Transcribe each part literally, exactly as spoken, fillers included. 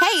Hey,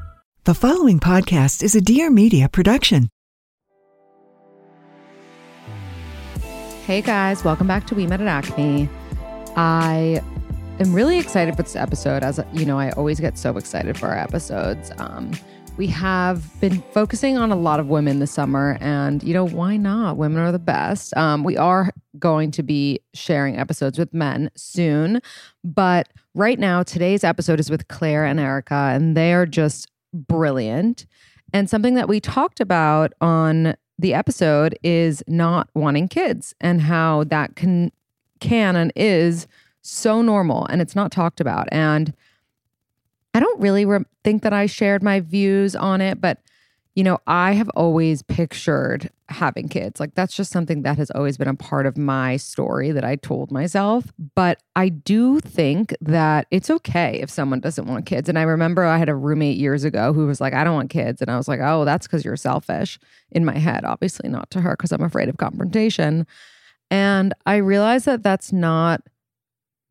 The following podcast is a Dear Media production. Hey guys, welcome back to We Met at Acme. I am really excited for this episode. As you know, I always get so excited for our episodes. Um, we have been focusing on a lot of women this summer, and you know, why not? Women are the best. Um, we are going to be sharing episodes with men soon, but right now, today's episode is with Claire and Erica, and they are just brilliant. And something that we talked about on the episode is not wanting kids and how that can can and is so normal and it's not talked about. And I don't really re- think that I shared my views on it, but you know, I have always pictured having kids. Like that's just something that has always been a part of my story that I told myself. But I do think that it's okay if someone doesn't want kids. And I remember I had a roommate years ago who was like, I don't want kids. And I was like, oh, that's because you're selfish in my head. Obviously not to her because I'm afraid of confrontation. And I realized that that's not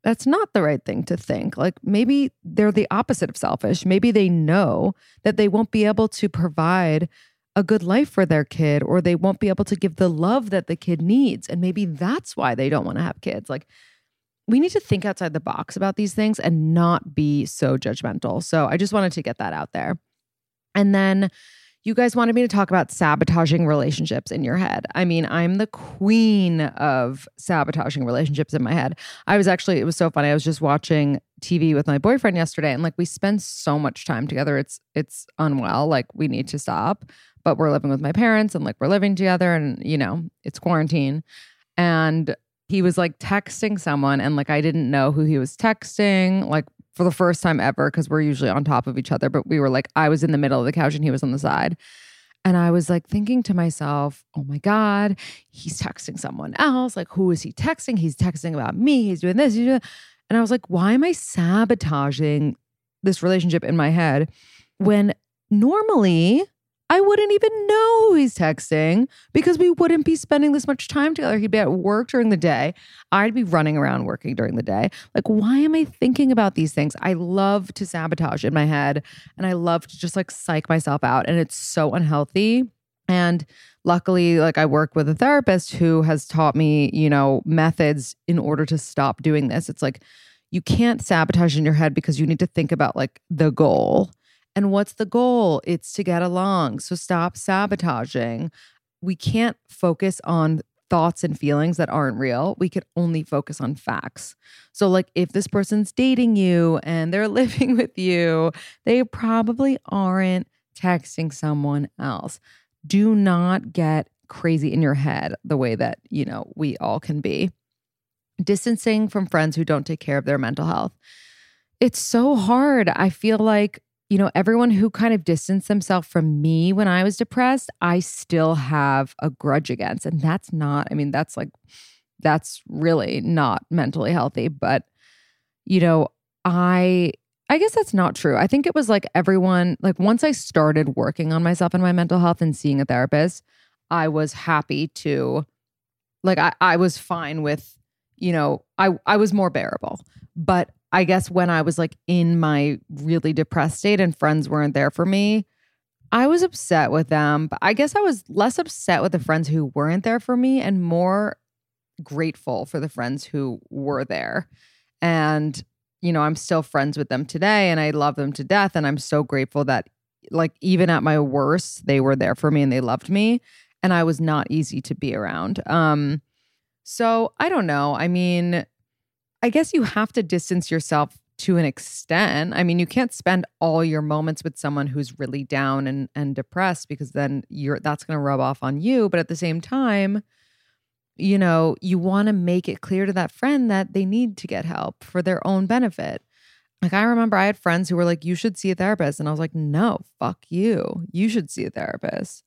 That's not the right thing to think. Like maybe they're the opposite of selfish. Maybe they know that they won't be able to provide a good life for their kid, or they won't be able to give the love that the kid needs. And maybe that's why they don't want to have kids. Like we need to think outside the box about these things and not be so judgmental. So I just wanted to get that out there. And then you guys wanted me to talk about sabotaging relationships in your head. I mean, I'm the queen of sabotaging relationships in my head. I was actually, it was so funny. I was just watching T V with my boyfriend yesterday, and like we spend so much time together. It's it's unwell. Like we need to stop, but we're living with my parents and like we're living together, and you know, it's quarantine. And he was like texting someone, and like I didn't know who he was texting. Like for the first time ever, because we're usually on top of each other. But we were like, I was in the middle of the couch and he was on the side. And I was like thinking to myself, oh my God, he's texting someone else. Like, who is he texting? He's texting about me. He's doing this. He's doing that. And I was like, why am I sabotaging this relationship in my head when normally I wouldn't even know who he's texting because we wouldn't be spending this much time together. He'd be at work during the day. I'd be running around working during the day. Like, why am I thinking about these things? I love to sabotage in my head, and I love to just like psych myself out, and it's so unhealthy. And luckily, like I work with a therapist who has taught me, you know, methods in order to stop doing this. It's like, you can't sabotage in your head because you need to think about like the goal. And what's the goal? It's to get along. So stop sabotaging. We can't focus on thoughts and feelings that aren't real. We can only focus on facts. So like if this person's dating you and they're living with you, they probably aren't texting someone else. Do not get crazy in your head the way that, you know, we all can be. Distancing from friends who don't take care of their mental health. It's so hard. I feel like, you know, everyone who kind of distanced themselves from me when I was depressed, I still have a grudge against. And that's not, I mean, that's like, that's really not mentally healthy. But, you know, I, I guess that's not true. I think it was like everyone, like once I started working on myself and my mental health and seeing a therapist, I was happy to, like, I, I was fine with, you know, I, I was more bearable. But I guess when I was like in my really depressed state and friends weren't there for me, I was upset with them. But I guess I was less upset with the friends who weren't there for me and more grateful for the friends who were there. And, you know, I'm still friends with them today and I love them to death. And I'm so grateful that like even at my worst, they were there for me and they loved me, and I was not easy to be around. Um, so I don't know. I mean, I guess you have to distance yourself to an extent. I mean, you can't spend all your moments with someone who's really down and, and depressed, because then you're that's going to rub off on you. But at the same time, you know, you want to make it clear to that friend that they need to get help for their own benefit. Like, I remember I had friends who were like, you should see a therapist. And I was like, no, fuck you. You should see a therapist.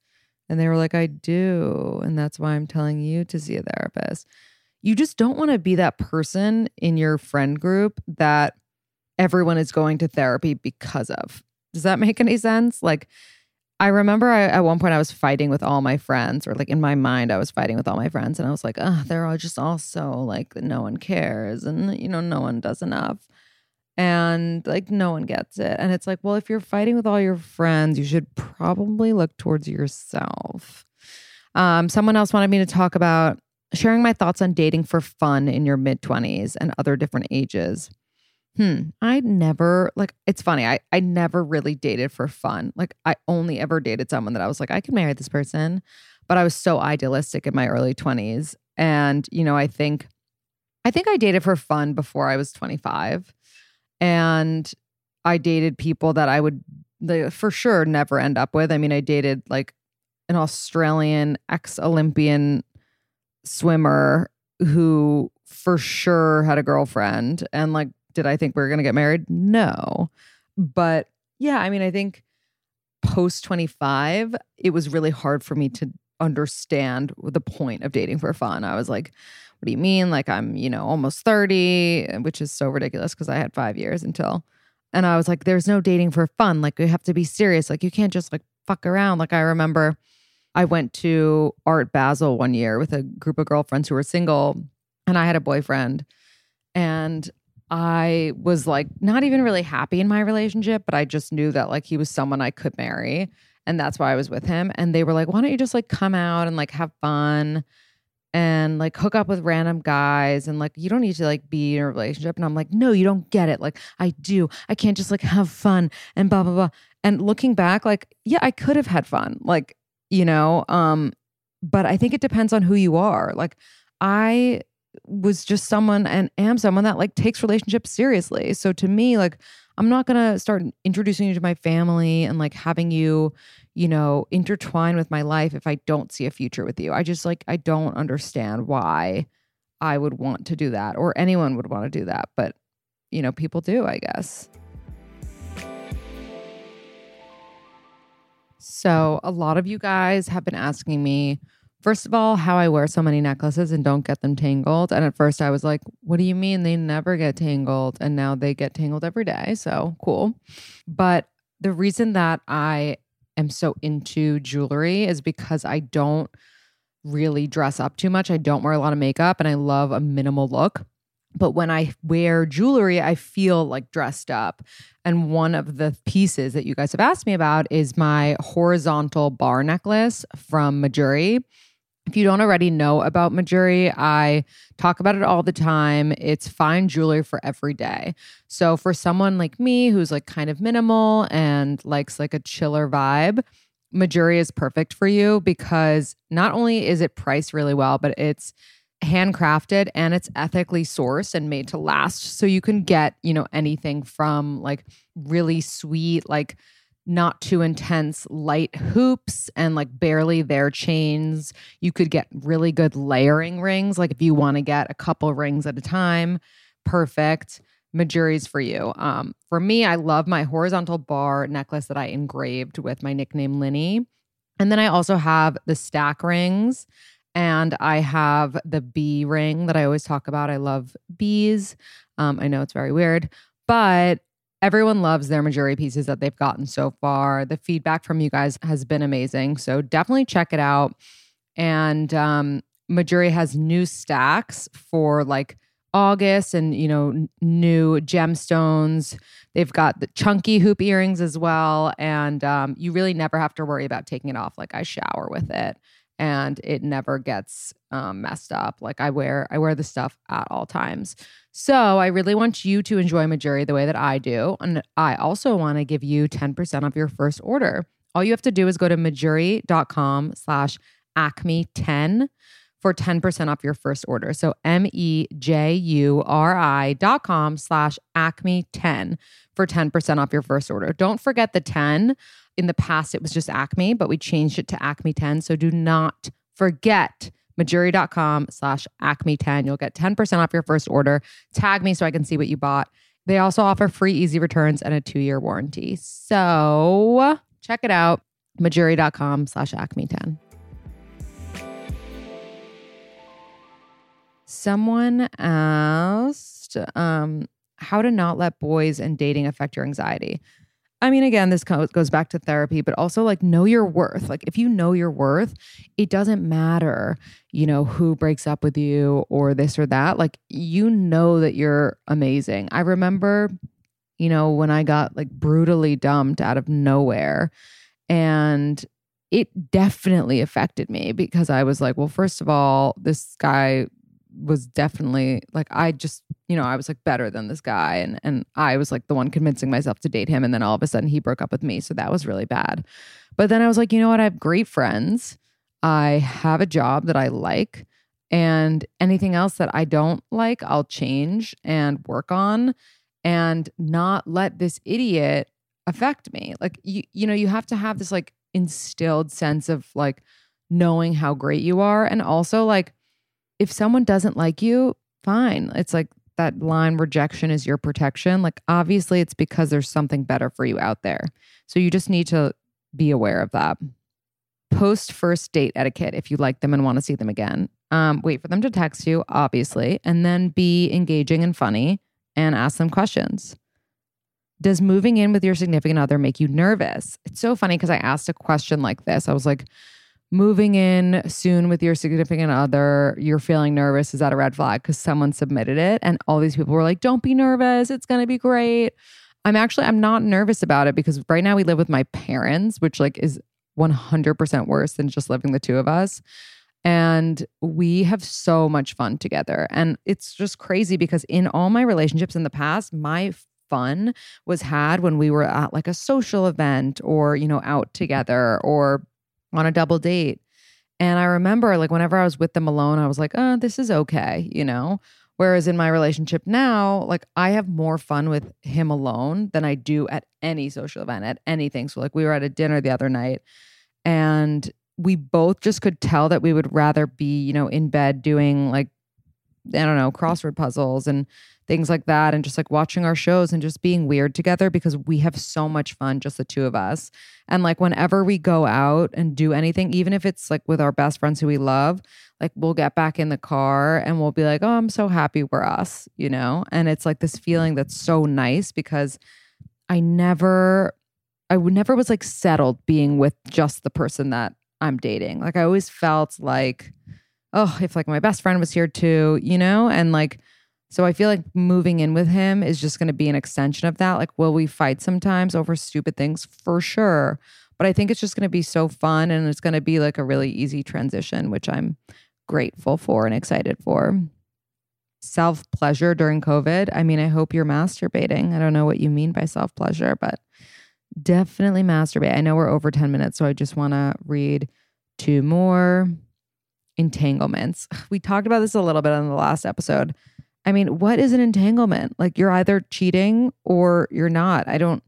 And they were like, I do. And that's why I'm telling you to see a therapist. You just don't want to be that person in your friend group that everyone is going to therapy because of. Does that make any sense? Like, I remember I, at one point I was fighting with all my friends, or like in my mind I was fighting with all my friends, and I was like, oh, they're all just all so like, no one cares, and you know, no one does enough, and like no one gets it. And it's like, well, if you're fighting with all your friends, you should probably look towards yourself. Um, someone else wanted me to talk about sharing my thoughts on dating for fun in your mid-twenties and other different ages. Hmm. I never, like, it's funny. I, I never really dated for fun. Like, I only ever dated someone that I was like, I could marry this person. But I was so idealistic in my early twenties. And, you know, I think, I think I dated for fun before I was twenty-five. And I dated people that I would they, for sure never end up with. I mean, I dated like an Australian ex-Olympian swimmer who for sure had a girlfriend, and like, did I think we were going to get married? No. But yeah, I mean, I think post twenty-five, it was really hard for me to understand the point of dating for fun. I was like, what do you mean? Like, I'm, you know, almost thirty, which is so ridiculous because I had five years until. And I was like, there's no dating for fun. Like, you have to be serious. Like, you can't just like fuck around. Like, I remember I went to Art Basel one year with a group of girlfriends who were single, and I had a boyfriend, and I was like not even really happy in my relationship, but I just knew that like he was someone I could marry, and that's why I was with him. And they were like, why don't you just like come out and like have fun and like hook up with random guys, and like you don't need to like be in a relationship. And I'm like, no, you don't get it. Like, I do. I can't just like have fun and blah, blah, blah. And looking back, like, yeah, I could have had fun. Like, you know, um, but I think it depends on who you are. Like, I was just someone and am someone that like takes relationships seriously. So to me, like, I'm not going to start introducing you to my family and like having you, you know, intertwine with my life if I don't see a future with you. I just like, I don't understand why I would want to do that, or anyone would want to do that. But, you know, people do, I guess. So a lot of you guys have been asking me, first of all, how I wear so many necklaces and don't get them tangled. And at first I was like, what do you mean they never get tangled? And now they get tangled every day. So cool. But the reason that I am so into jewelry is because I don't really dress up too much. I don't wear a lot of makeup, and I love a minimal look. But when I wear jewelry, I feel like dressed up. And one of the pieces that you guys have asked me about is my horizontal bar necklace from Mejuri. If you don't already know about Mejuri, I talk about it all the time. It's fine jewelry for every day. So for someone like me who's like kind of minimal and likes like a chiller vibe, Mejuri is perfect for you, because not only is it priced really well, but it's handcrafted and it's ethically sourced and made to last. So you can get, you know, anything from like really sweet, like not too intense light hoops and like barely there chains. You could get really good layering rings. Like if you want to get a couple rings at a time, perfect. Mejuri's for you. Um, for me, I love my horizontal bar necklace that I engraved with my nickname Linny. And then I also have the stack rings. And I have the bee ring that I always talk about. I love bees. Um, I know it's very weird, but everyone loves their Mejuri pieces that they've gotten so far. The feedback from you guys has been amazing. So definitely check it out. And um, Mejuri has new stacks for like August, and, you know, n- new gemstones. They've got the chunky hoop earrings as well. And um, you really never have to worry about taking it off. Like, I shower with it. and it never gets um, messed up. Like I wear, I wear this stuff at all times. So I really want you to enjoy Mejuri the way that I do. And I also want to give you ten percent off your first order. All you have to do is go to Mejuri.com slash Acme ten for ten percent off your first order. So M-E-J-U-R-I dot com slash Acme ten for ten percent off your first order. Don't forget the ten. In the past, it was just Acme, but we changed it to Acme ten. So do not forget Mejuri.com slash Acme ten. You'll get ten percent off your first order. Tag me so I can see what you bought. They also offer free easy returns and a two-year warranty. So check it out, Mejuri.com slash Acme ten. Someone asked um, how to not let boys and dating affect your anxiety. I mean, again, this goes back to therapy, but also like know your worth. Like if you know your worth, it doesn't matter, you know, who breaks up with you or this or that. Like, you know that you're amazing. I remember, you know, when I got like brutally dumped out of nowhere, and it definitely affected me because I was like, well, first of all, this guy was definitely like, I just, you know, I was like better than this guy. And, and I was like the one convincing myself to date him. And then all of a sudden he broke up with me. So that was really bad. But then I was like, you know what? I have great friends. I have a job that I like, and anything else that I don't like, I'll change and work on and not let this idiot affect me. Like, you, you know, you have to have this like instilled sense of like knowing how great you are. And also like, if someone doesn't like you, fine. It's like that line, rejection is your protection. Like, obviously it's because there's something better for you out there. So you just need to be aware of that. Post first date etiquette if you like them and want to see them again. Um, wait for them to text you, obviously, and then be engaging and funny and ask them questions. Does moving in with your significant other make you nervous? It's so funny because I asked a question like this. I was like, moving in soon with your significant other, you're feeling nervous. Is that a red flag? Because someone submitted it and all these people were like, don't be nervous. It's going to be great. I'm actually, I'm not nervous about it because right now we live with my parents, which like is one hundred percent worse than just living the two of us. And we have so much fun together. And it's just crazy because in all my relationships in the past, my fun was had when we were at like a social event or, you know, out together or on a double date. And I remember like whenever I was with them alone, I was like, oh, this is okay, you know? Whereas in my relationship now, like I have more fun with him alone than I do at any social event, at anything. So like we were at a dinner the other night and we both just could tell that we would rather be, you know, in bed doing like, I don't know, crossword puzzles and things like that. And just like watching our shows and just being weird together because we have so much fun, just the two of us. And like whenever we go out and do anything, even if it's like with our best friends who we love, like we'll get back in the car and we'll be like, oh, I'm so happy we're us, you know? And it's like this feeling that's so nice because I never, I would never was like settled being with just the person that I'm dating. Like I always felt like, oh, if like my best friend was here too, you know? And like, so I feel like moving in with him is just going to be an extension of that. Like, will we fight sometimes over stupid things? For sure. But I think it's just going to be so fun and it's going to be like a really easy transition, which I'm grateful for and excited for. Self-pleasure during COVID. I mean, I hope you're masturbating. I don't know what you mean by self-pleasure, but definitely masturbate. I know we're over ten minutes, so I just want to read two more. Entanglements. We talked about this a little bit on the last episode. I mean, what is an entanglement? Like you're either cheating or you're not. I don't,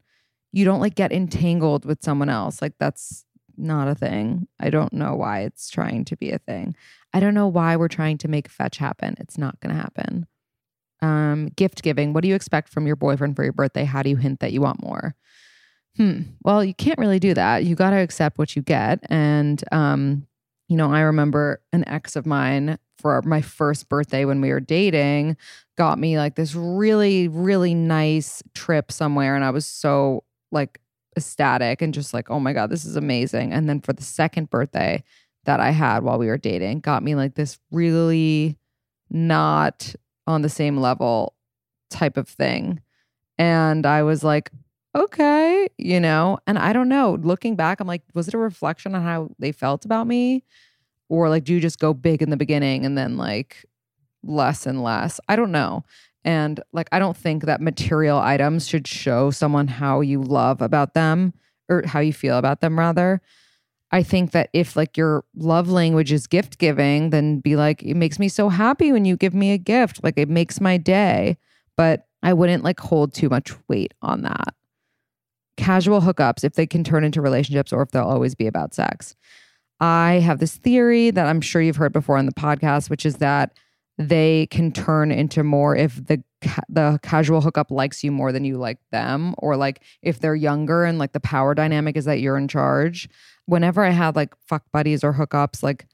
you don't like get entangled with someone else. Like that's not a thing. I don't know why it's trying to be a thing. I don't know why we're trying to make fetch happen. It's not going to happen. Um, gift giving. What do you expect from your boyfriend for your birthday? How do you hint that you want more? Hmm. Well, you can't really do that. You got to accept what you get. And, um, you know, I remember an ex of mine for my first birthday when we were dating got me like this really, really nice trip somewhere. And I was so like ecstatic and just like, oh my God, this is amazing. And then for the second birthday that I had while we were dating, got me like this really not on the same level type of thing. And I was like, okay, you know, and I don't know, looking back, I'm like, was it a reflection on how they felt about me? Or like, do you just go big in the beginning and then like less and less? I don't know. And like, I don't think that material items should show someone how you love about them or how you feel about them, rather. I think that if like your love language is gift giving, then be like, it makes me so happy when you give me a gift. Like it makes my day. But I wouldn't like hold too much weight on that. Casual hookups, if they can turn into relationships or if they'll always be about sex. I have this theory that I'm sure you've heard before on the podcast, which is that they can turn into more if the ca- the casual hookup likes you more than you like them, or like if they're younger and like the power dynamic is that you're in charge. Whenever I had like fuck buddies or hookups, like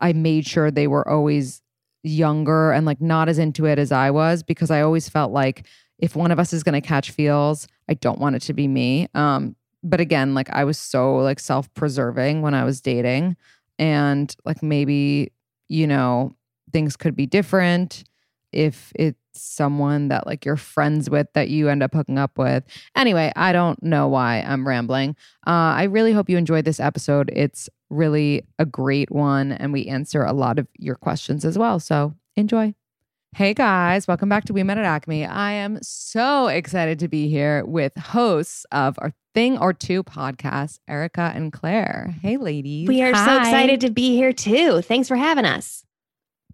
I made sure they were always younger and like not as into it as I was, because I always felt like if one of us is going to catch feels, I don't want it to be me. Um, but again, like I was so like self-preserving when I was dating, and like maybe, you know, things could be different if it's someone that like you're friends with that you end up hooking up with. Anyway, I don't know why I'm rambling. Uh, I really hope you enjoyed this episode. It's really a great one, and we answer a lot of your questions as well. So enjoy. Hey guys, welcome back to We Met at Acme. I am so excited to be here with hosts of our Thing or Two podcast, Erica and Claire. Hey ladies. We are Hi. so excited to be here too. Thanks for having us.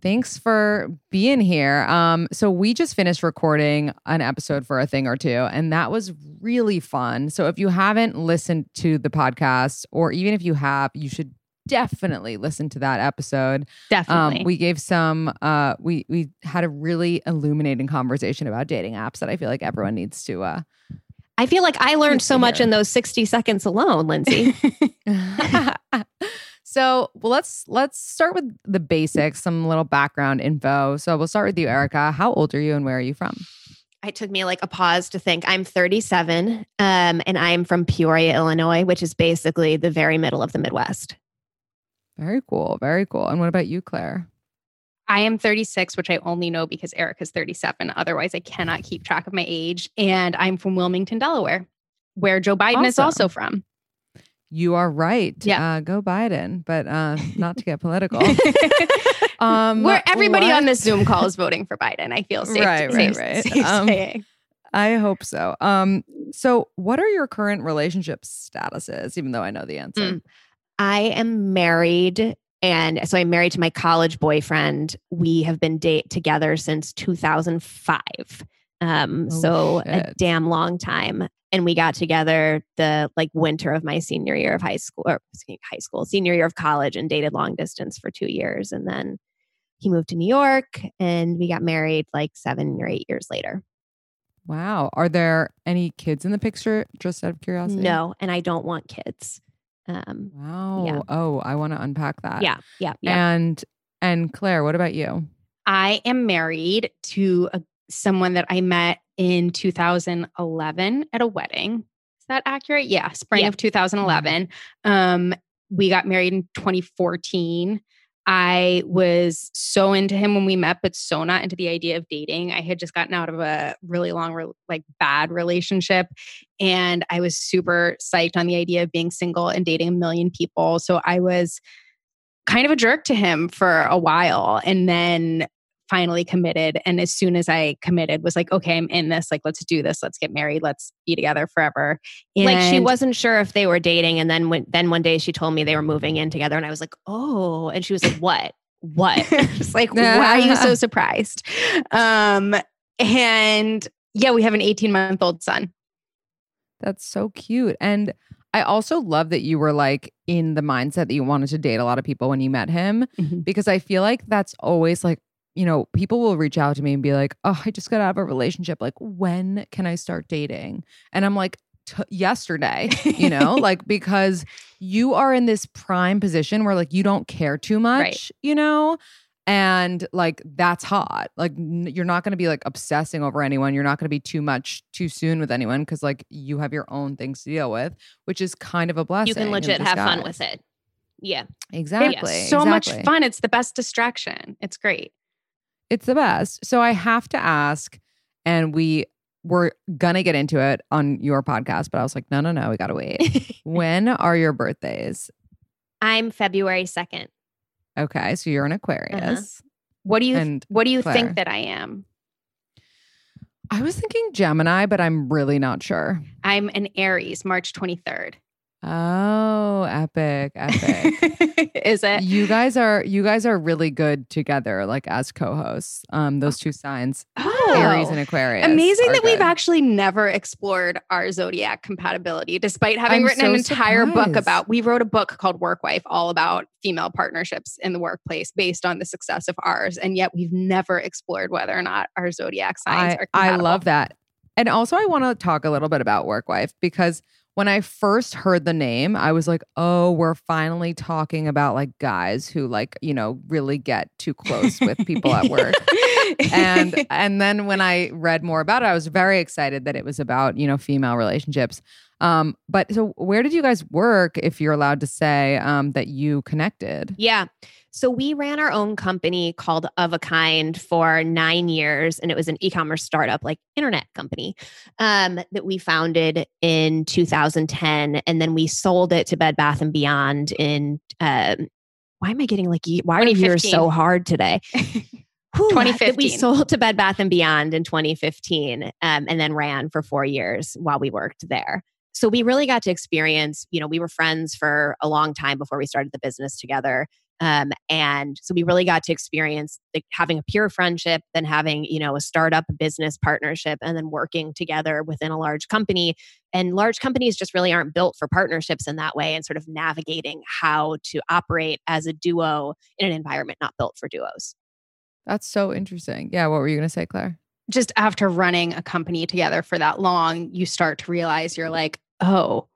Thanks for being here. Um, so we just finished recording an episode for A Thing or Two, and that was really fun. So if you haven't listened to the podcast, or even if you have, you should definitely listen to that episode. Definitely. Um, we gave some, uh, we we had a really illuminating conversation about dating apps that I feel like everyone needs to... Uh, I feel like I learned so much in those sixty seconds alone, Lindsay. So well, let's let's start with the basics, some little background info. So we'll start with you, Erica. How old are you and where are you from? It took me like a pause to think. I'm thirty-seven um, and I'm from Peoria, Illinois, which is basically the very middle of the Midwest. Very cool. Very cool. And what about you, Claire? I am thirty-six, which I only know because Erica's thirty-seven. Otherwise, I cannot keep track of my age. And I'm from Wilmington, Delaware, where Joe Biden awesome. is also from. You are right. Yeah. Uh, go Biden, but uh, not to get political. um, Where everybody what? on this Zoom call is voting for Biden. I feel safe. Right, to, right, safe, right. Safe um, I hope so. Um, so what are your current relationship statuses, even though I know the answer? Mm. I am married. And so I'm married to my college boyfriend. We have been date together since two thousand five. Um, oh, so shit. a damn long time. And we got together the like winter of my senior year of high school, or high school, senior year of college, and dated long distance for two years. And then he moved to New York and we got married like seven or eight years later. Wow. Are there any kids in the picture, just out of curiosity? No. And I don't want kids. Um, wow. Yeah. Oh, I want to unpack that. Yeah. Yeah. Yeah. And, and Claire, what about you? I am married to a someone that I met in two thousand eleven at a wedding. Is that accurate? Yeah. Spring yeah. of two thousand eleven. Um, we got married in twenty fourteen. I was so into him when we met, but so not into the idea of dating. I had just gotten out of a really long, like bad relationship. And I was super psyched on the idea of being single and dating a million people. So I was kind of a jerk to him for a while. And then finally committed. And as soon as I committed, was like, okay, I'm in this. Like, let's do this. Let's get married. Let's be together forever. And like, she wasn't sure if they were dating. And then when, then one day she told me they were moving in together. And I was like, oh. And she was like, what? What? It's like, why are you so surprised? Um, and yeah, we have an eighteen-month-old son. That's so cute. And I also love that you were like in the mindset that you wanted to date a lot of people when you met him, mm-hmm. because I feel like that's always like, you know, people will reach out to me and be like, oh, I just got out of a relationship. Like, when can I start dating? And I'm like, T- yesterday, you know, like, because you are in this prime position where like, you don't care too much, right. you know, and like, that's hot. Like, n- you're not going to be like obsessing over anyone. You're not going to be too much too soon with anyone, because like you have your own things to deal with, which is kind of a blessing. You can legit have fun with it. Yeah, exactly. It's so exactly. much fun. It's the best distraction. It's great. It's the best. So I have to ask, and we were gonna get into it on your podcast, but I was like, no, no, no, we gotta wait. When are your birthdays? I'm February second. Okay, so you're an Aquarius. Uh-huh. What do you th- What do you Claire. think that I am? I was thinking Gemini, but I'm really not sure. I'm an Aries, March twenty-third. Oh, epic, epic. Is it? You guys are you guys are really good together, like as co-hosts. Um, those two signs, oh. Aries and Aquarius. Amazing that good. We've actually never explored our zodiac compatibility, despite having I'm written so an entire surprised. book about, we wrote a book called Workwife, all about female partnerships in the workplace based on the success of ours. And yet we've never explored whether or not our zodiac signs I, are compatible. I love that. And also I want to talk a little bit about Workwife, because when I first heard the name, I was like, oh, we're finally talking about like guys who like, you know, really get too close with people at work. And and then when I read more about it, I was very excited that it was about, you know, female relationships. Um, but so where did you guys work, if you're allowed to say, um, that you connected? Yeah. So we ran our own company called Of A Kind for nine years. And it was an e-commerce startup, like internet company, um, that we founded in two thousand ten. And then we sold it to Bed Bath and Beyond in, uh, why am I getting like, why are years so hard today? twenty fifteen. That we sold to Bed Bath and Beyond in twenty fifteen, um, and then ran for four years while we worked there. So we really got to experience, you know, we were friends for a long time before we started the business together. Um, and so we really got to experience the, having a pure friendship, then having, you know, a startup business partnership, and then working together within a large company. And large companies just really aren't built for partnerships in that way, and sort of navigating how to operate as a duo in an environment not built for duos. That's so interesting. Yeah. What were you going to say, Claire? Just after running a company together for that long, you start to realize you're like, oh,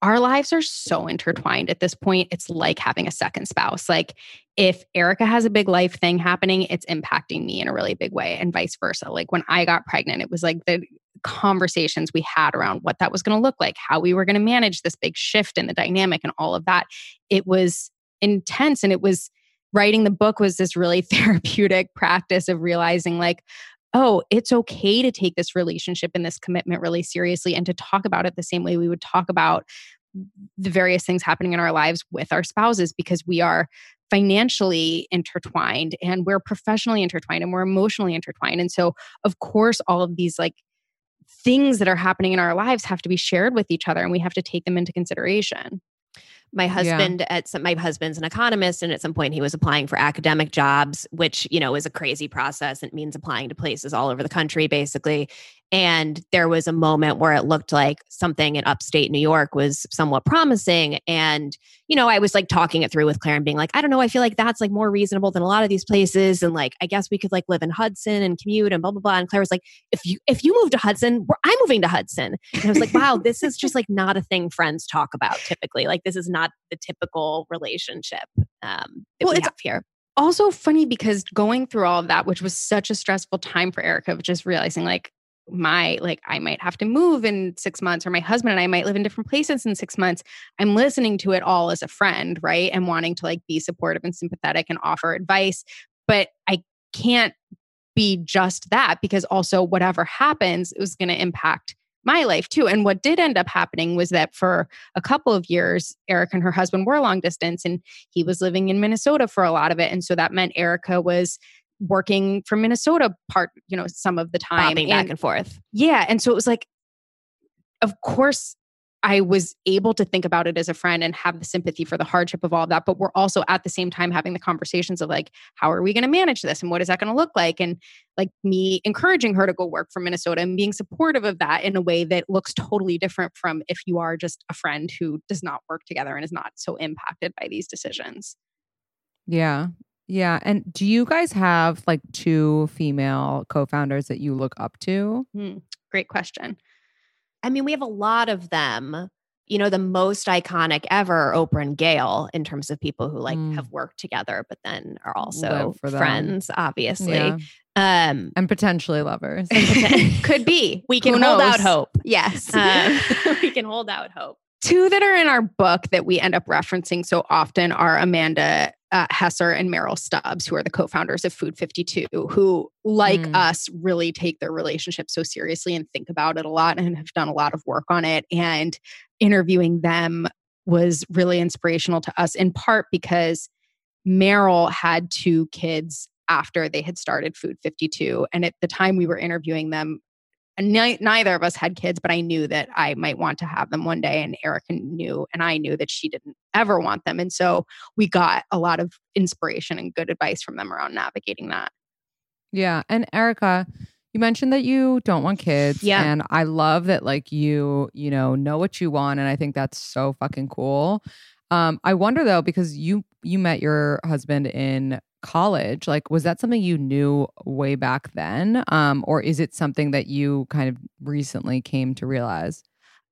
our lives are so intertwined at this point. It's like having a second spouse. Like if Erica has a big life thing happening, it's impacting me in a really big way, and vice versa. Like when I got pregnant, it was like the conversations we had around what that was going to look like, how we were going to manage this big shift in the dynamic and all of that. It was intense, and it was, writing the book was this really therapeutic practice of realizing like, oh, it's okay to take this relationship and this commitment really seriously, and to talk about it the same way we would talk about the various things happening in our lives with our spouses, because we are financially intertwined, and we're professionally intertwined, and we're emotionally intertwined. And so, of course, all of these like things that are happening in our lives have to be shared with each other, and we have to take them into consideration. My husband yeah. at some, my husband's an economist, and at some point he was applying for academic jobs, which, you know, is a crazy process. It means applying to places all over the country, basically. And there was a moment where it looked like something in upstate New York was somewhat promising. And, you know, I was like talking it through with Claire and being like, I don't know, I feel like that's like more reasonable than a lot of these places. And like, I guess we could like live in Hudson and commute and blah, blah, blah. And Claire was like, if you, if you move to Hudson, we're, I'm moving to Hudson. And I was like, wow, this is just like not a thing friends talk about typically. Like this is not the typical relationship um, that well, we have here. Also funny because going through all of that, which was such a stressful time for Erica, of just realizing like, my, like I might have to move in six months or my husband and I might live in different places in six months. I'm listening to it all as a friend, right? And wanting to like be supportive and sympathetic and offer advice. But I can't be just that, because also whatever happens, it was going to impact my life too. And what did end up happening was that for a couple of years, Erica and her husband were long distance, and he was living in Minnesota for a lot of it. And so that meant Erica was working from Minnesota part, you know, some of the time. Bobbing and, back and forth. Yeah. And so it was like, of course, I was able to think about it as a friend and have the sympathy for the hardship of all of that. But we're also at the same time having the conversations of like, how are we going to manage this? And what is that going to look like? And like me encouraging her to go work from Minnesota and being supportive of that in a way that looks totally different from if you are just a friend who does not work together and is not so impacted by these decisions. Yeah. Yeah. And do you guys have like two female co-founders that you look up to? Mm, great question. I mean, we have a lot of them. You know, the most iconic ever, Oprah and Gail, in terms of people who like mm. have worked together, but then are also friends, obviously. Yeah. Um, and potentially lovers. And poten- could be. We can hold out hope. Yes. Um, we can hold out hope. Two that are in our book that we end up referencing so often are Amanda uh, Hesser and Meryl Stubbs, who are the co-founders of Food fifty-two, who, like mm. us, really take their relationship so seriously and think about it a lot and have done a lot of work on it. And interviewing them was really inspirational to us, in part because Meryl had two kids after they had started Food fifty-two. And at the time we were interviewing them, ni- neither of us had kids, but I knew that I might want to have them one day. And Erica knew, and I knew that she didn't ever want them. And so we got a lot of inspiration and good advice from them around navigating that. Yeah. And Erica, you mentioned that you don't want kids. Yeah. And I love that, like, you, you know, know what you want. And I think that's so fucking cool. Um, I wonder though, because you, you met your husband in college, like, was that something you knew way back then? Um, or is it something that you kind of recently came to realize?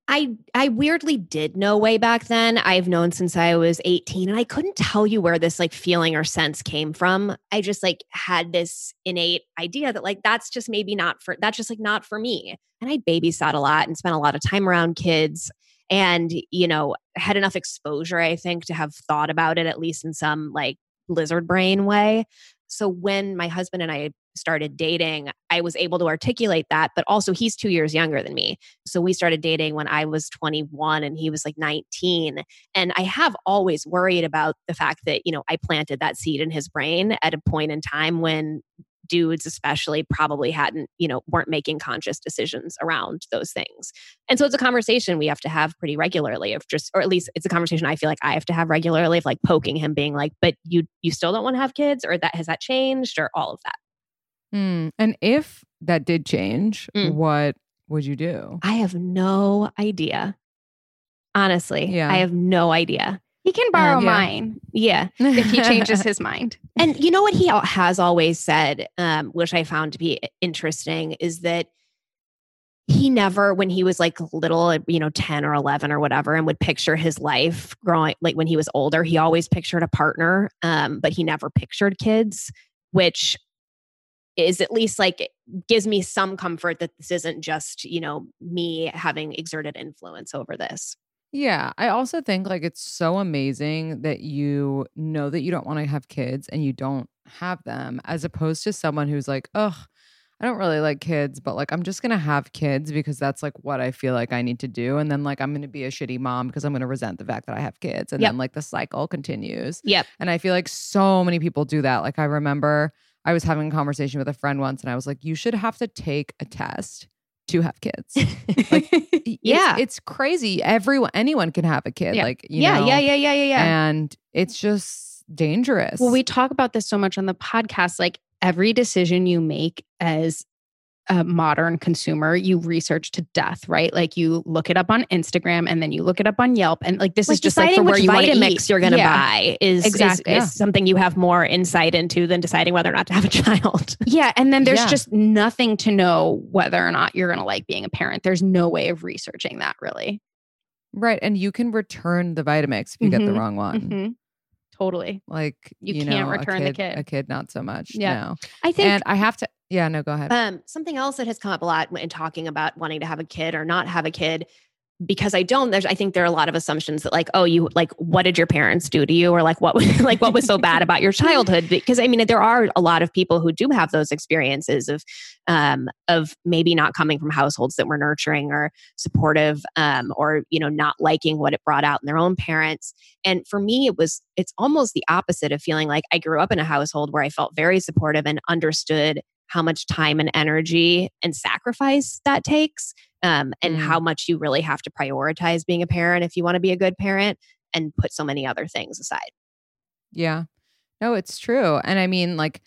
I I weirdly did know way back then. I've known since I was eighteen, and I couldn't tell you where this like feeling or sense came from. I just like had this innate idea that like, that's just maybe not for, that's just like not for me. And I babysat a lot and spent a lot of time around kids and, you know, had enough exposure, I think, to have thought about it, at least in some like lizard brain way. So when my husband and I started dating, I was able to articulate that, but also he's two years younger than me. So we started dating when I was twenty-one and he was like nineteen. And I have always worried about the fact that, you know, I planted that seed in his brain at a point in time when dudes especially probably hadn't, you know, weren't making conscious decisions around those things. And so it's a conversation we have to have pretty regularly of just, or at least it's a conversation I feel like I have to have regularly of like poking him, being like, but you, you still don't want to have kids, or that, has that changed, or all of that. Mm. And if that did change, mm. what would you do? I have no idea. Honestly, yeah. I have no idea. He can borrow uh, yeah. mine. Yeah. If he changes his mind. And you know what he has always said, um, which I found to be interesting, is that he never, when he was like little, you know, ten or eleven or whatever, and would picture his life growing, like when he was older, he always pictured a partner, um, but he never pictured kids, which is at least like gives me some comfort that this isn't just, you know, me having exerted influence over this. Yeah. I also think like it's so amazing that you know that you don't want to have kids and you don't have them, as opposed to someone who's like, oh, I don't really like kids, but like I'm just going to have kids because that's like what I feel like I need to do. And then like I'm going to be a shitty mom because I'm going to resent the fact that I have kids. And yep. then like the cycle continues. Yep. And I feel like so many people do that. Like I remember I was having a conversation with a friend once and I was like, you should have to take a test to have kids. Like, yeah. It's, it's crazy. Everyone, anyone can have a kid. Yeah. Like, you yeah, know, yeah, yeah, yeah, yeah, yeah. And it's just dangerous. Well, we talk about this so much on the podcast. Like every decision you make as a modern consumer, you research to death, right? Like you look it up on Instagram and then you look it up on Yelp. And like, this like is just like for where you want to mix you're going to yeah. buy is, exactly. is, yeah. is something you have more insight into than deciding whether or not to have a child. Yeah. And then there's yeah. just nothing to know whether or not you're going to like being a parent. There's no way of researching that really. Right. And you can return the Vitamix if you mm-hmm. get the wrong one. Mm-hmm. Totally. Like, you, you can't know, return kid, the kid. A kid, not so much. Yeah. No. I think. And I have to. Yeah, no, go ahead. Um, something else that has come up a lot in talking about wanting to have a kid or not have a kid, because I don't, there's, I think there are a lot of assumptions that like, oh, you like, what did your parents do to you? Or like, what was, like, what was so bad about your childhood? Because I mean, there are a lot of people who do have those experiences of, um, of maybe not coming from households that were nurturing or supportive, um, or, you know, not liking what it brought out in their own parents. And for me, it was, it's almost the opposite of feeling like I grew up in a household where I felt very supportive and understood how much time and energy and sacrifice that takes, um, and mm. how much you really have to prioritize being a parent if you want to be a good parent and put so many other things aside. Yeah. No, it's true. And I mean, like,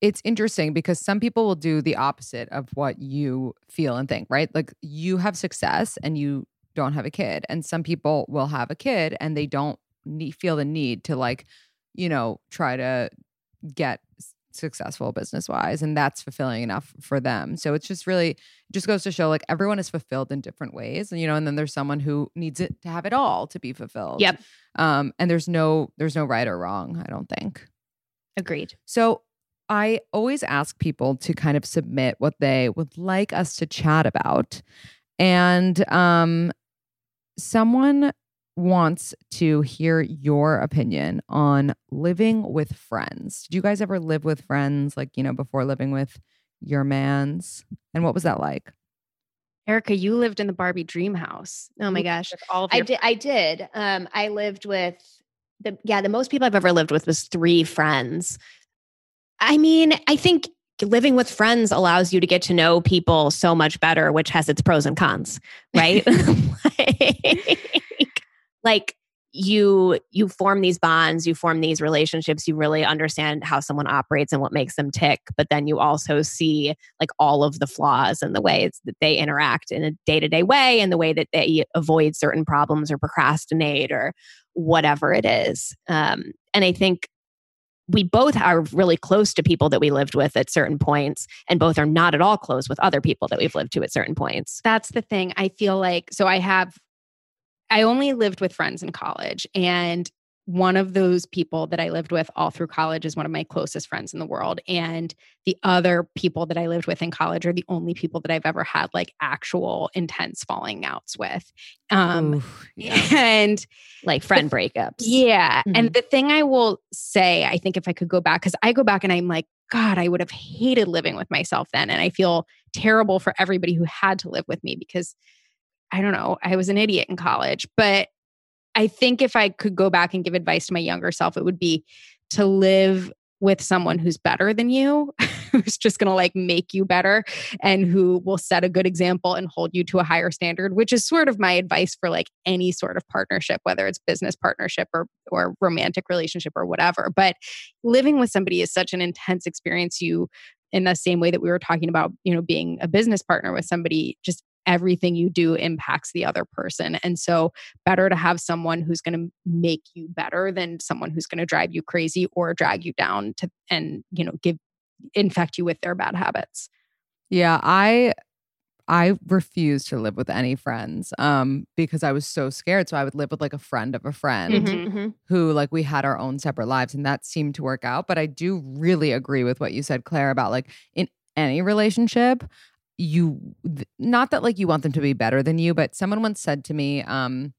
it's interesting because some people will do the opposite of what you feel and think, right? Like, you have success and you don't have a kid. And some people will have a kid and they don't need, feel the need to, like, you know, try to get successful business-wise, and that's fulfilling enough for them. So it's just really, it just goes to show like everyone is fulfilled in different ways, and you know, and then there's someone who needs it to have it all to be fulfilled. Yep. Um, and there's no there's no right or wrong, I don't think. Agreed. So I always ask people to kind of submit what they would like us to chat about, and um, someone wants to hear your opinion on living with friends. Did you guys ever live with friends, like, you know, before living with your mans? And what was that like? Erica, you lived in the Barbie dream house. Oh my gosh. All of your- I did. I did. Um, I lived with the yeah, the most people I've ever lived with was three friends. I mean, I think living with friends allows you to get to know people so much better, which has its pros and cons, right? like, like you you form these bonds, you form these relationships, you really understand how someone operates and what makes them tick. But then you also see like all of the flaws and the ways that they interact in a day-to-day way and the way that they avoid certain problems or procrastinate or whatever it is. Um, and I think we both are really close to people that we lived with at certain points, and both are not at all close with other people that we've lived to at certain points. That's the thing. I feel like, so I have, I only lived with friends in college, and one of those people that I lived with all through college is one of my closest friends in the world. And the other people that I lived with in college are the only people that I've ever had like actual intense falling outs with. Um, Ooh, yeah. And like friend the, breakups. Yeah. Mm-hmm. And the thing I will say, I think if I could go back, because I go back and I'm like, God, I would have hated living with myself then. And I feel terrible for everybody who had to live with me because I don't know, I was an idiot in college. But I think if I could go back and give advice to my younger self, it would be to live with someone who's better than you, who's just going to like make you better and who will set a good example and hold you to a higher standard, which is sort of my advice for like any sort of partnership, whether it's business partnership or or romantic relationship or whatever. But living with somebody is such an intense experience. You, in the same way that we were talking about, you know, being a business partner with somebody, just everything you do impacts the other person. And so better to have someone who's going to make you better than someone who's going to drive you crazy or drag you down to, and, you know, give, infect you with their bad habits. Yeah. I, I refused to live with any friends, um, because I was so scared. So I would live with like a friend of a friend mm-hmm. who like we had our own separate lives, and that seemed to work out. But I do really agree with what you said, Claire, about like in any relationship, you, not that like you want them to be better than you, but someone once said to me, um,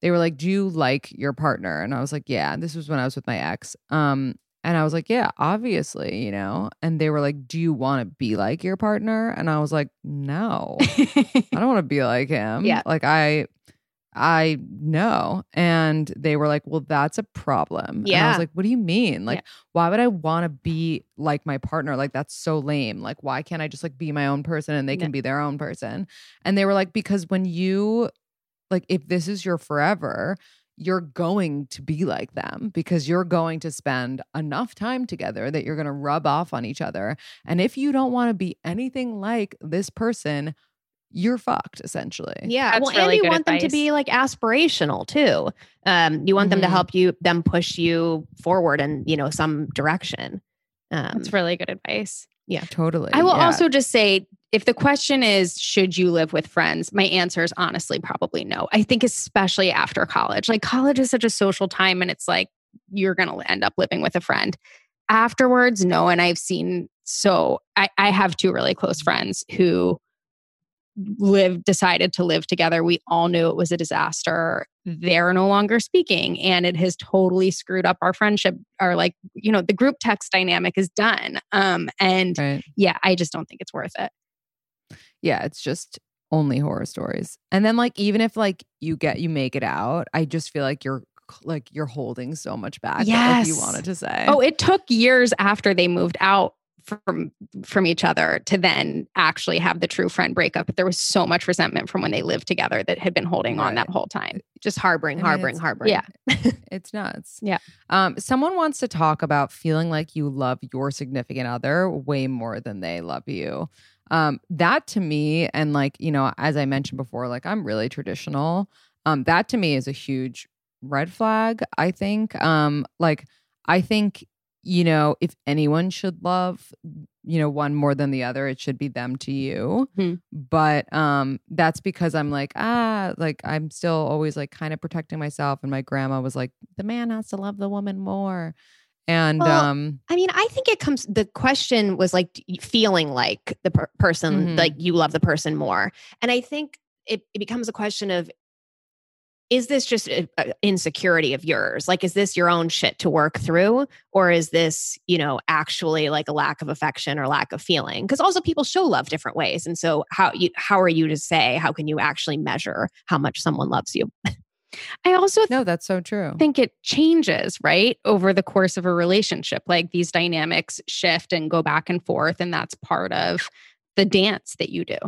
they were like, do you like your partner? And I was like, yeah. This was when I was with my ex. Um, and I was like, yeah, obviously, you know. And they were like, do you want to be like your partner? And I was like, no, I don't want to be like him. Yeah. Like I, I know. And they were like, well, that's a problem. Yeah. And I was like, what do you mean? Like, yeah. Why would I want to be like my partner? Like, that's so lame. Like, why can't I just like be my own person and they can yeah. be their own person? And they were like, because when you, like, if this is your forever, you're going to be like them because you're going to spend enough time together that you're going to rub off on each other. And if you don't want to be anything like this person, you're fucked, essentially. Yeah. That's well, really and you want advice. Them to be like aspirational too. Um, you want mm-hmm. them to help you, them push you forward in, you know, some direction. Um, That's really good advice. Yeah, totally. I will yeah. also just say, if the question is, should you live with friends? My answer is honestly, probably no. I think especially after college, like college is such a social time, and it's like, you're going to end up living with a friend. Afterwards, no. And I've seen, so I, I have two really close friends who lived, decided to live together. We all knew it was a disaster. They're no longer speaking, and it has totally screwed up our friendship. Our like, you know, the group text dynamic is done. Um, and right. yeah, I just don't think it's worth it. Yeah, it's just only horror stories. And then like, even if like you get, you make it out, I just feel like you're like, you're holding so much back. Yes. That, like, you wanted to say. Oh, it took years after they moved out from from each other to then actually have the true friend breakup. But there was so much resentment from when they lived together that had been holding right. on that whole time. Just harboring, I mean, harboring, harboring. Yeah. It's nuts. Yeah. Um, someone wants to talk about feeling like you love your significant other way more than they love you. Um, that to me, and like, you know, as I mentioned before, like I'm really traditional. Um, that to me is a huge red flag, I think. Um, like I think you know, if anyone should love, you know, one more than the other, it should be them to you. Hmm. But um, that's because I'm like, ah, like I'm still always like kind of protecting myself. And my grandma was like, the man has to love the woman more. And well, um, I mean, I think it comes, the question was like feeling like the per- person, mm-hmm. like you love the person more. And I think it, it becomes a question of, is this just an insecurity of yours? Like, is this your own shit to work through? Or is this, you know, actually like a lack of affection or lack of feeling? Because also people show love different ways. And so how you, how are you to say, how can you actually measure how much someone loves you? I also th- no, that's so true. think it changes, right? Over the course of a relationship, like these dynamics shift and go back and forth. And that's part of the dance that you do.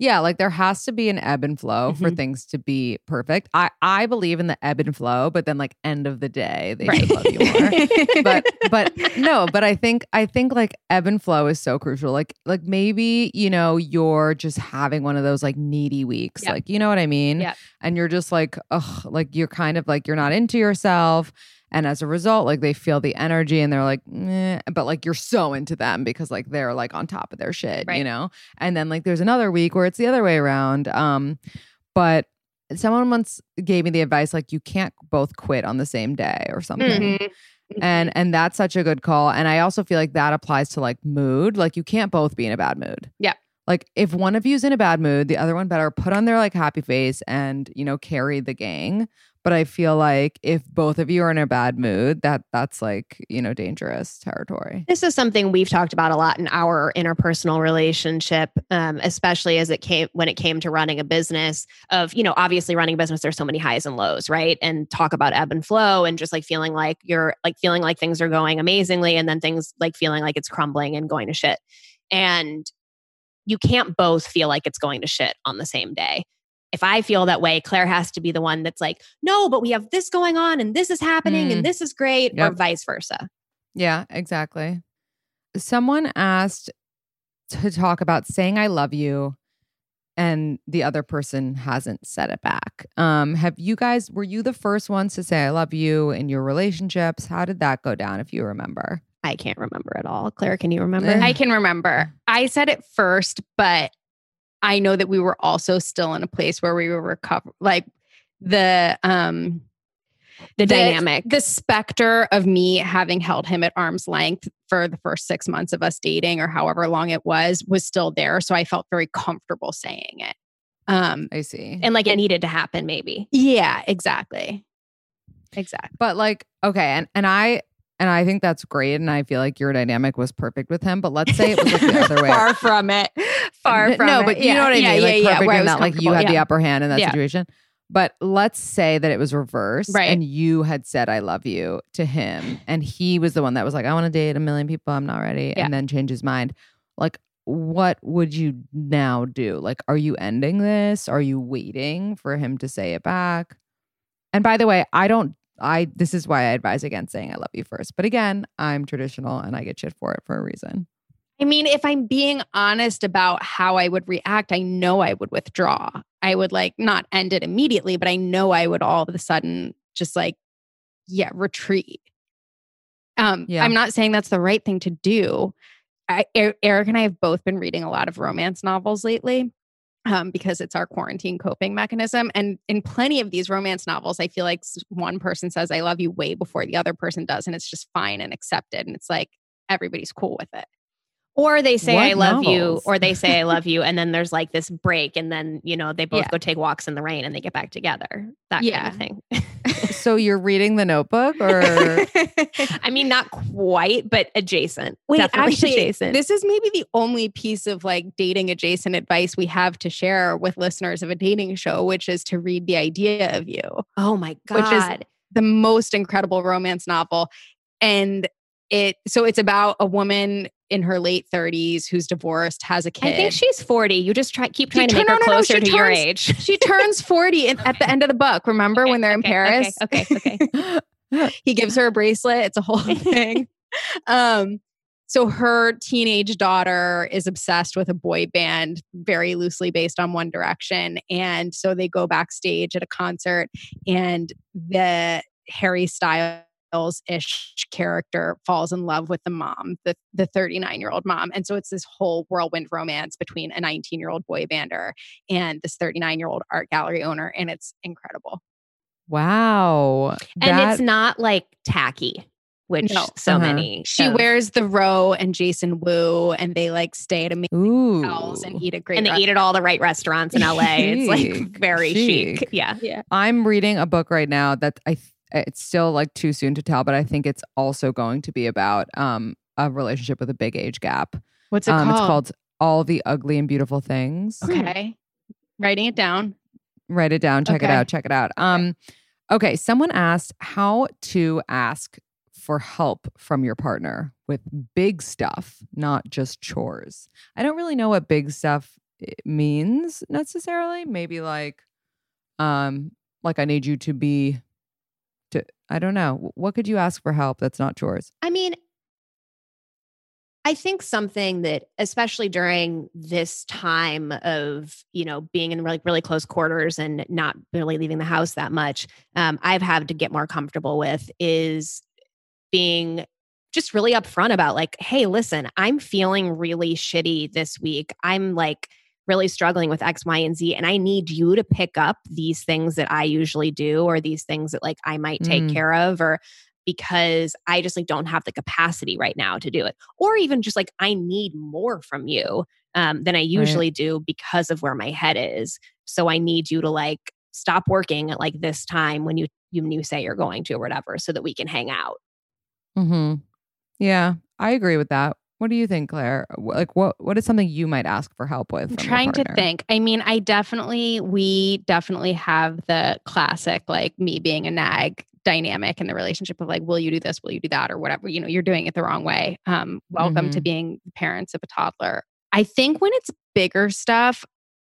Yeah, like there has to be an ebb and flow mm-hmm. for things to be perfect. I, I believe in the ebb and flow, but then like end of the day, they right. should love you more. but but no, but I think I think like ebb and flow is so crucial. Like like maybe, you know, you're just having one of those like needy weeks. Yep. Like, you know what I mean? Yep. And you're just like, ugh, like you're kind of like you're not into yourself. And as a result, like they feel the energy and they're like, eh. But like you're so into them because like they're like on top of their shit, right. you know? And then like there's another week where it's the other way around. Um, but someone once gave me the advice, like you can't both quit on the same day or something. Mm-hmm. And and that's such a good call. And I also feel like that applies to like mood. Like you can't both be in a bad mood. Yeah. Like if one of you's in a bad mood, the other one better put on their like happy face and, you know, carry the gang. But I feel like if both of you are in a bad mood, that that's like, you know, dangerous territory. This is something we've talked about a lot in our interpersonal relationship, um, especially as it came when it came to running a business of, you know, obviously running a business, there's so many highs and lows, right? And talk about ebb and flow and just like feeling like you're like feeling like things are going amazingly and then things like feeling like it's crumbling and going to shit. And you can't both feel like it's going to shit on the same day. If I feel that way, Claire has to be the one that's like, no, but we have this going on and this is happening mm. and this is great yep. or vice versa. Yeah, exactly. Someone asked to talk about saying I love you and the other person hasn't said it back. Um, have you guys, were you the first ones to say I love you in your relationships? How did that go down if you remember? I can't remember at all. Claire, can you remember? I can remember. I said it first, but I know that we were also still in a place where we were recover, like the um, the, the dynamic, the specter of me having held him at arm's length for the first six months of us dating, or however long it was, was still there. So I felt very comfortable saying it. Um, I see, and like it needed to happen, maybe. Yeah, exactly, exactly. But like, okay, and and I. And I think that's great. And I feel like your dynamic was perfect with him. But let's say it was like the other way. Far from it. Far from it. No, but you yeah. know what I yeah, mean? Yeah, like yeah, perfect yeah. in that like you had yeah. the upper hand in that yeah. situation. But let's say that it was reversed right. and you had said I love you to him. And he was the one that was like, I want to date a million people. I'm not ready. Yeah. And then changed his mind. Like, what would you now do? Like, are you ending this? Are you waiting for him to say it back? And by the way, I don't I this is why I advise against saying I love you first. But again, I'm traditional and I get shit for it for a reason. I mean, if I'm being honest about how I would react, I know I would withdraw. I would like not end it immediately, but I know I would all of a sudden just like, yeah, retreat. Um, yeah. I'm not saying that's the right thing to do. I, Eric and I have both been reading a lot of romance novels lately. Um, because it's our quarantine coping mechanism. And in plenty of these romance novels, I feel like one person says, I love you way before the other person does. And it's just fine and accepted. And it's like, everybody's cool with it. Or they say, what I novels? love you, or they say, I love you. And then there's like this break. And then, you know, they both yeah. go take walks in the rain and they get back together. That yeah. kind of thing. So you're reading The Notebook or? I mean, not quite, but adjacent. Wait, Definitely actually, adjacent. This is maybe the only piece of like dating adjacent advice we have to share with listeners of a dating show, which is to read The Idea of You. Oh my God. Which is the most incredible romance novel. And it, so it's about a woman in her late thirties who's divorced, has a kid. I think she's forty. You just try keep trying she, to make no, her no, closer no, to turns, your age. She turns forty in, okay. at the end of the book. Remember okay, when they're in okay, Paris? Okay, okay, okay. He gives her a bracelet. It's a whole thing. Um, so her teenage daughter is obsessed with a boy band, very loosely based on One Direction. And so they go backstage at a concert and the Harry Styles ish character falls in love with the mom, the the thirty-nine year old mom. And so it's this whole whirlwind romance between a nineteen year old boy bander and this thirty-nine year old art gallery owner. And it's incredible. Wow. That... And it's not like tacky, which no. so uh-huh. many. She shows. Wears the row and Jason Wu and they like stay at amazing hotels and eat at great And they restaurant. eat at all the right restaurants in L A. It's like very chic. chic. Yeah. yeah. I'm reading a book right now that I think it's still like too soon to tell, but I think it's also going to be about um, a relationship with a big age gap. What's it um, called? It's called All the Ugly and Beautiful Things. Okay. Writing it down. Write it down. Check okay. it out. Check it out. Um, okay. Someone asked how to ask for help from your partner with big stuff, not just chores. I don't really know what big stuff means necessarily. Maybe like, um, like I need you to be, to I don't know. What could you ask for help that's not chores? I mean, I think something that, especially during this time of, you know, being in really, really close quarters and not really leaving the house that much, um, I've had to get more comfortable with is being just really upfront about like, hey, listen, I'm feeling really shitty this week. I'm like really struggling with X, Y, and Z, and I need you to pick up these things that I usually do or these things that like I might take mm. care of, or because I just like don't have the capacity right now to do it. Or even just like, I need more from you um, than I usually right. do because of where my head is. So I need you to like stop working at like this time when you, you, when you say you're going to or whatever, so that we can hang out. Mm-hmm. Yeah, I agree with that. What do you think, Claire? Like, what what is something you might ask for help with? I'm trying to think. I mean, I definitely, we definitely have the classic, like me being a nag dynamic in the relationship of like, will you do this? Will you do that? Or whatever, you know, you're doing it the wrong way. Um, welcome mm-hmm. to being parents of a toddler. I think when it's bigger stuff,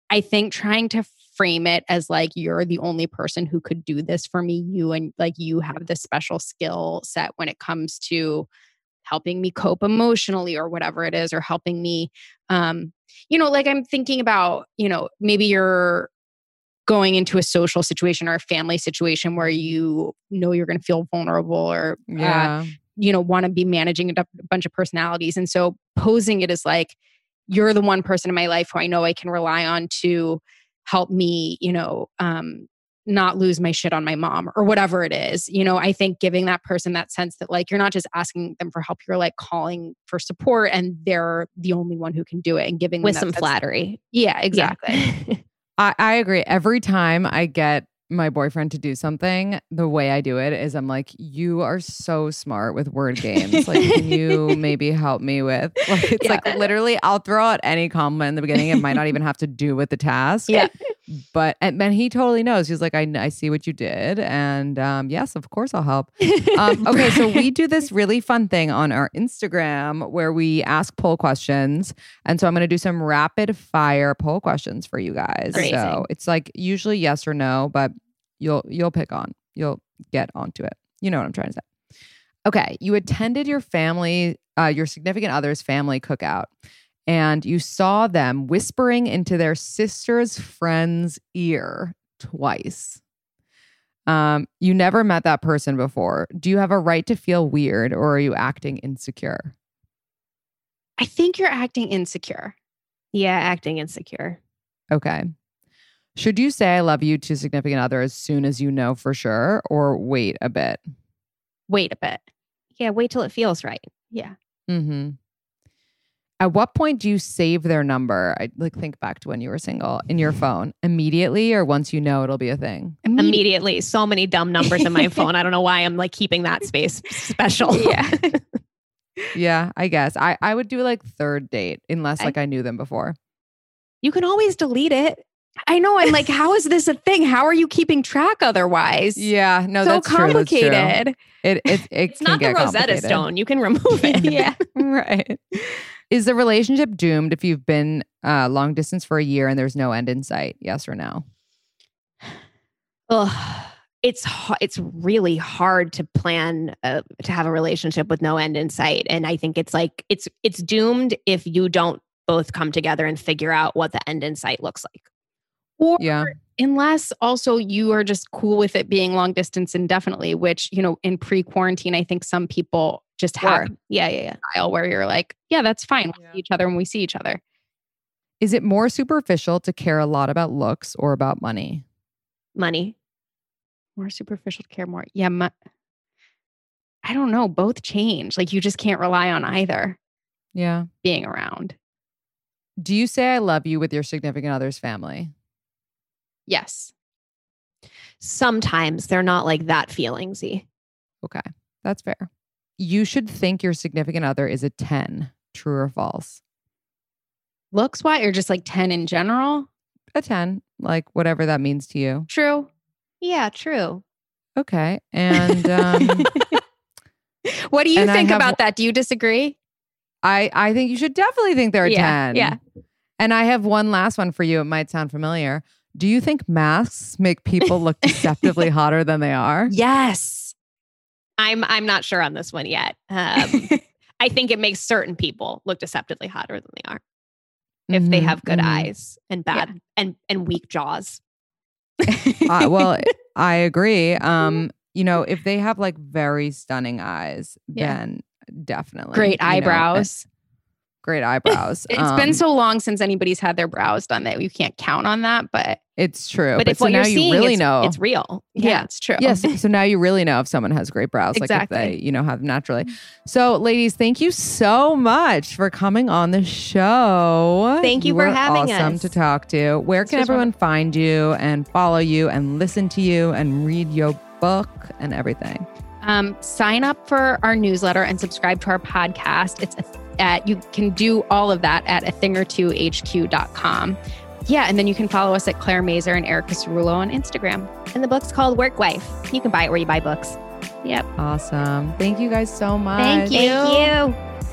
I think trying to frame it as like, you're the only person who could do this for me, you and like you have this special skill set when it comes to helping me cope emotionally or whatever it is, or helping me, um, you know, like I'm thinking about, you know, maybe you're going into a social situation or a family situation where you know you're going to feel vulnerable or, yeah. uh, you know, want to be managing a bunch of personalities. And so posing it as like, you're the one person in my life who I know I can rely on to help me, you know, um, not lose my shit on my mom or whatever it is. You know, I think giving that person that sense that like, you're not just asking them for help, you're like calling for support and they're the only one who can do it, and giving with them some flattery. Yeah, exactly. Yeah. I, I agree. Every time I get my boyfriend to do something, the way I do it is I'm like, you are so smart with word games. Like, can you maybe help me with? Like, it's yeah. like literally, I'll throw out any compliment in the beginning. It might not even have to do with the task. Yeah. But, and then he totally knows. He's like, I, I see what you did. And um, yes, of course I'll help. Um, okay. So we do this really fun thing on our Instagram where we ask poll questions. And so I'm going to do some rapid fire poll questions for you guys. Amazing. So it's like usually yes or no, but You'll you'll pick on. You'll get onto it. You know what I'm trying to say. Okay. You attended your family, uh, your significant other's family cookout, and you saw them whispering into their sister's friend's ear twice. Um, you never met that person before. Do you have a right to feel weird, or are you acting insecure? I think you're acting insecure. Yeah, acting insecure. Okay. Should you say I love you to significant other as soon as you know for sure, or wait a bit? Wait a bit. Yeah, wait till it feels right. Yeah. Mm-hmm. At what point do you save their number? I like think back to when you were single in your phone. Immediately, or once you know it'll be a thing? Immediately. Immediately. So many dumb numbers in my phone. I don't know why I'm like keeping that space special. Yeah. Yeah, I guess. I, I would do like third date unless like I, I knew them before. You can always delete it. I know. I'm like, how is this a thing? How are you keeping track otherwise? Yeah, no, so that's complicated. True, that's true. It, it, it it's not the Rosetta Stone. You can remove it. Yeah, right. Is the relationship doomed if you've been uh, long distance for a year and there's no end in sight? Yes or no? Ugh. It's it's really hard to plan uh, to have a relationship with no end in sight, and I think it's like it's it's doomed if you don't both come together and figure out what the end in sight looks like. Or yeah. unless also you are just cool with it being long distance indefinitely, which, you know, in pre-quarantine, I think some people just have sure. yeah, yeah, yeah. style where you're like, yeah, that's fine. We'll yeah. see each other when we see each other. Is it more superficial to care a lot about looks or about money? Money. More superficial to care more. Yeah. Mu- I don't know. Both change. Like you just can't rely on either. Yeah. Being around. Do you say I love you with your significant other's family? Yes. Sometimes they're not like that feelingsy. Okay. That's fair. You should think your significant other is a ten. True or false? Looks wise or just like ten in general? a ten, like whatever that means to you. True. Yeah, true. Okay. And um, what do you think have, about that? Do you disagree? I, I think you should definitely think there are yeah, ten. Yeah. And I have one last one for you. It might sound familiar. Do you think masks make people look deceptively hotter than they are? Yes. I'm I'm not sure on this one yet. Um, I think it makes certain people look deceptively hotter than they are if mm-hmm, they have good mm-hmm. eyes and bad yeah. and, and weak jaws. uh, well, I agree. Um, you know, if they have like very stunning eyes, yeah. then definitely. Great eyebrows. Know, Great eyebrows. It's um, been so long since anybody's had their brows done that you can't count on that, but it's true. But, but if so what now you're seeing, you really it's, know it's real. Yeah, yeah, it's true. Yes. So now you really know if someone has great brows, exactly. like if they, you know, have them naturally. So, ladies, thank you so much for coming on the show. Thank you, you for having awesome us. Awesome to talk to. Where it's can everyone wonderful. Find you and follow you and listen to you and read your book and everything? Um, sign up for our newsletter and subscribe to our podcast. It's a At, you can do all of that at a thing or two h q dot com. Yeah, and then you can follow us at Claire Mazur and Erica Cerullo on Instagram. And the book's called Workwife. You can buy it where you buy books. Yep. Awesome. Thank you guys so much. Thank you. Thank you.